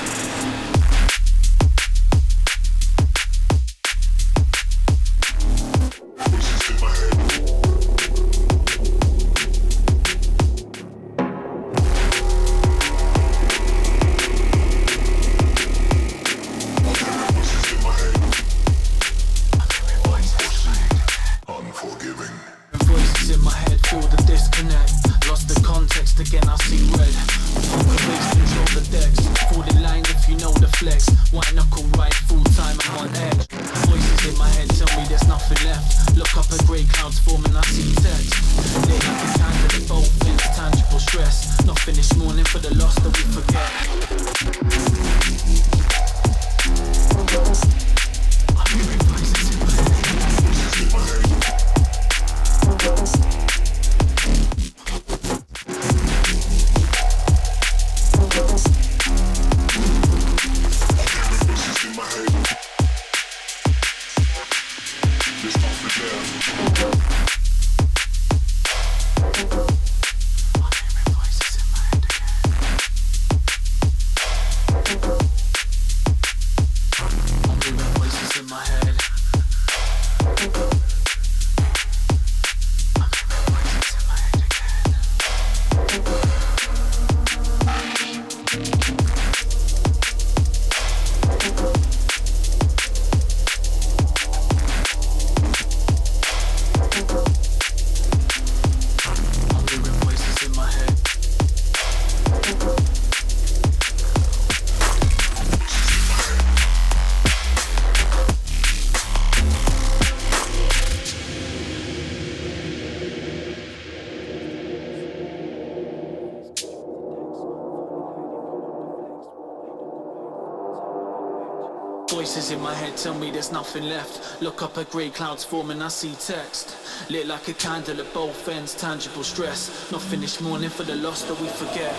Tell me there's nothing left. Look up at grey clouds forming, I see text. Lit like a candle at both ends, tangible stress. Not finished mourning for the loss that we forget.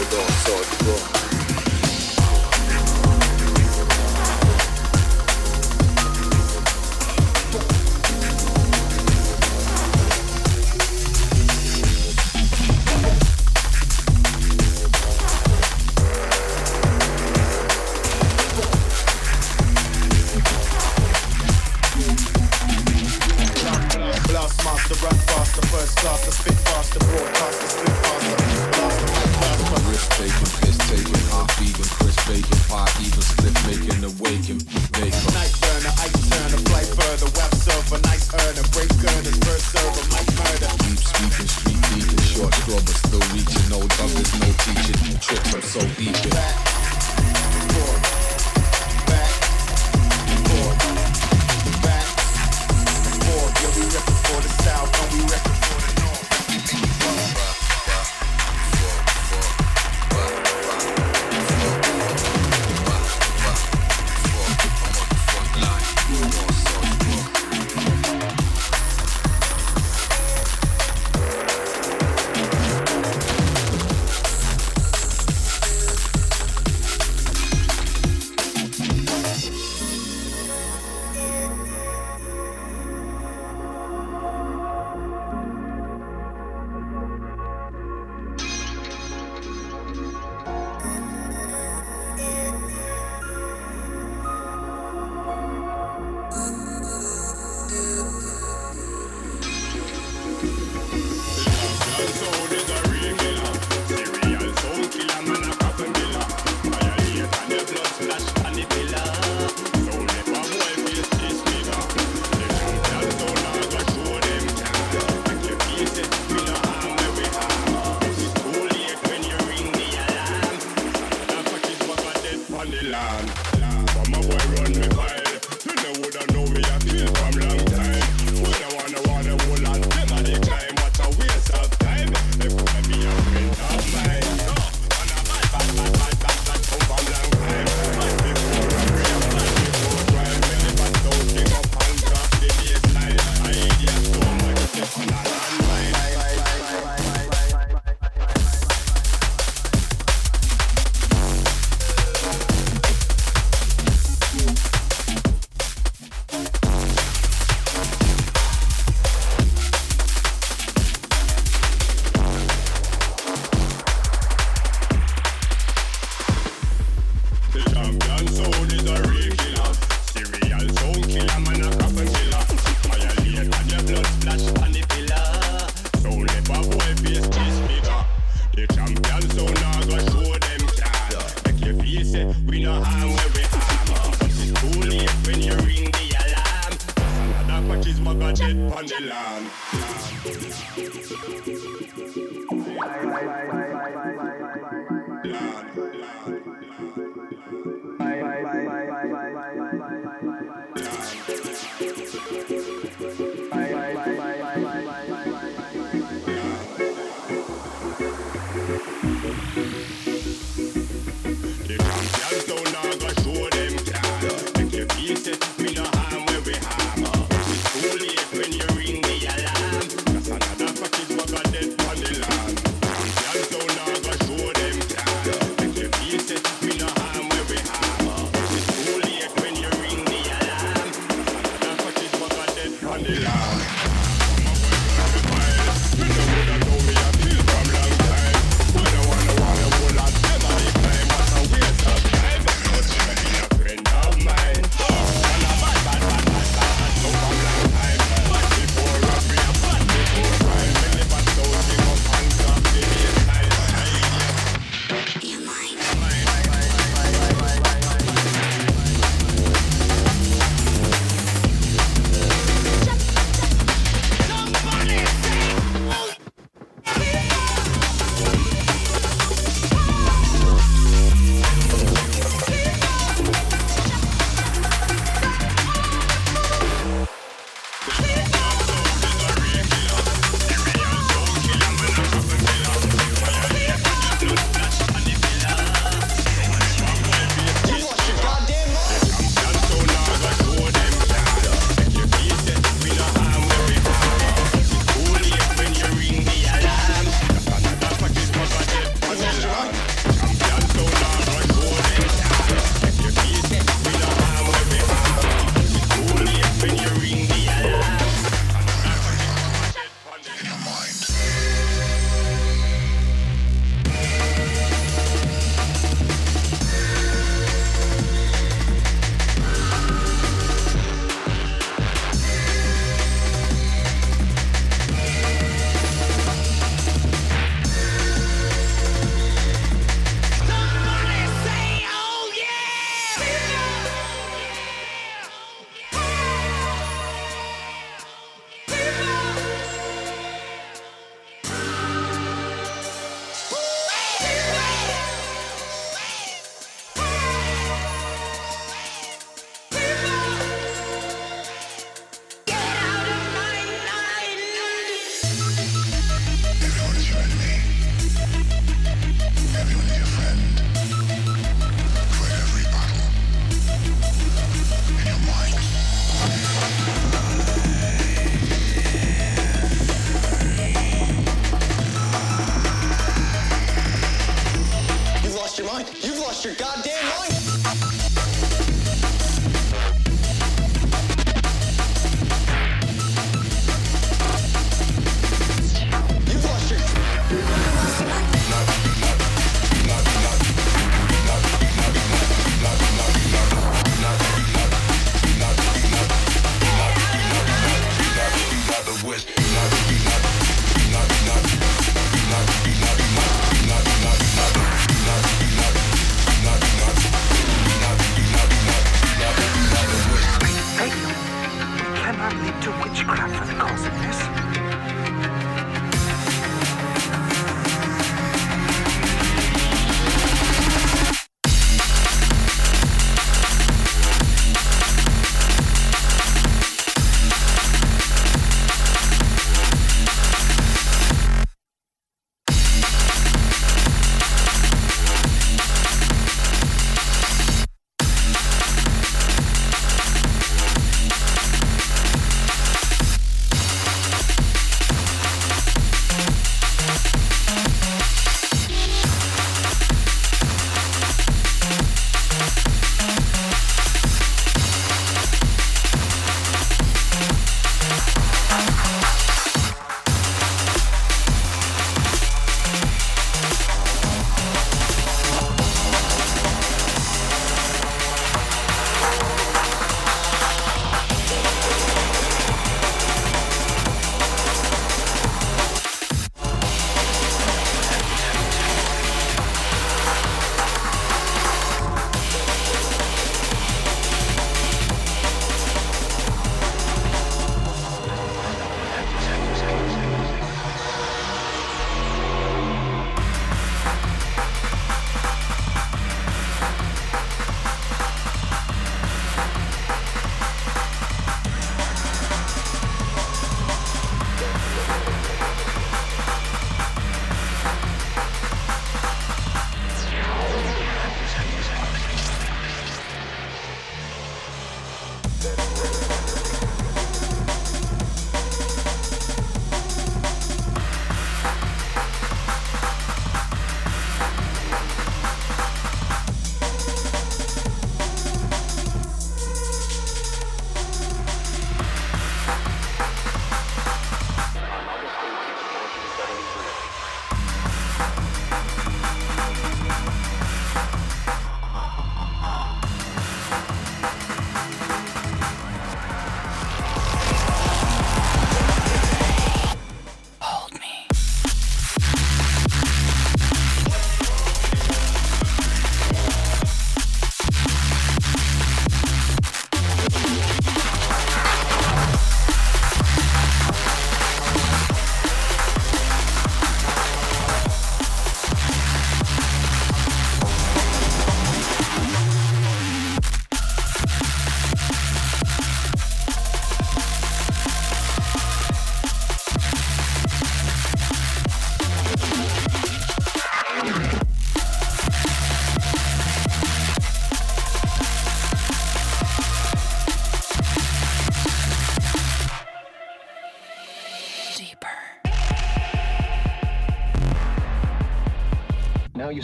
With all sorts of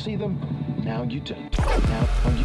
see them. Now you do. Now you do.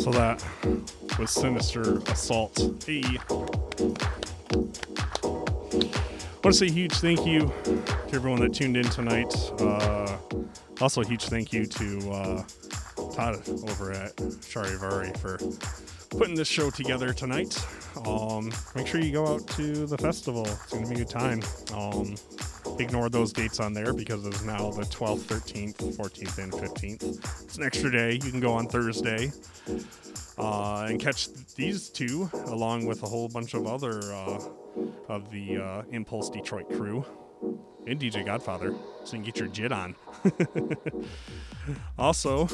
So that was Sinister Assault. Hey. I want to say a huge thank you to everyone that tuned in tonight. Also a huge thank you to Todd over at Charivari for putting this show together tonight. Make sure you go out to the festival. It's going to be a good time. Ignore those dates on there because it's now the 12th, 13th, 14th, and 15th. It's an extra day. You can go on Thursday and catch these two along with a whole bunch of other of the Impulse Detroit crew and DJ Godfather, so you can get your jit on. Also,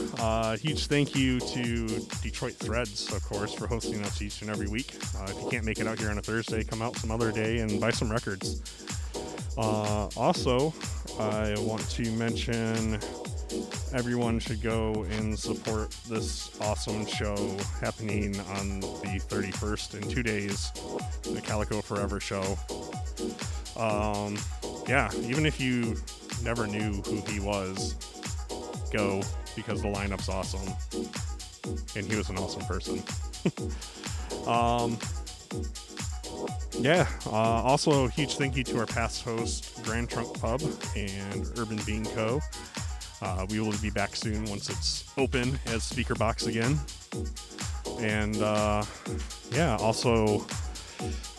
huge thank you to Detroit Threads, of course, for hosting us each and every week. If you can't make it out here on a Thursday, come out some other day and buy some records. Also, I want to mention everyone should go and support this awesome show happening on the 31st in 2 days, the Calico Forever show. Yeah, even if you never knew who he was, go, because the lineup's awesome, and he was an awesome person. Also, huge thank you to our past host, Grand Trunk Pub and Urban Bean Co. We will be back soon once it's open as Speaker Box again. And, also,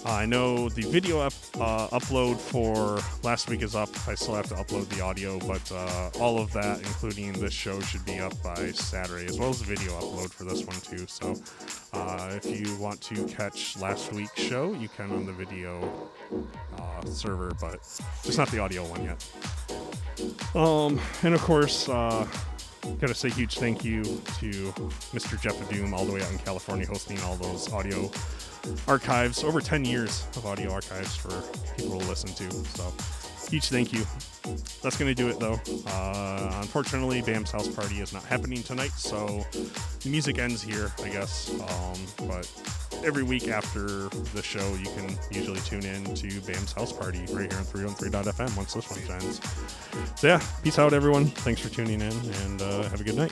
I know the video upload for last week is up. I still have to upload the audio, but all of that, including this show, should be up by Saturday, as well as the video upload for this one, too. So if you want to catch last week's show, you can on the video server, but just not the audio one yet. And, of course, gotta say huge thank you to Mr. Jeff Doom all the way out in California hosting all those audio archives, over 10 years of audio archives for people to listen to. So huge thank you. That's going to do it, though. Unfortunately, Bam's House Party is not happening tonight, so the music ends here, I guess. But every week after the show, you can usually tune in to Bam's House Party right here on 313.fm once this one ends. So yeah, peace out, everyone. Thanks for tuning in, and have a good night.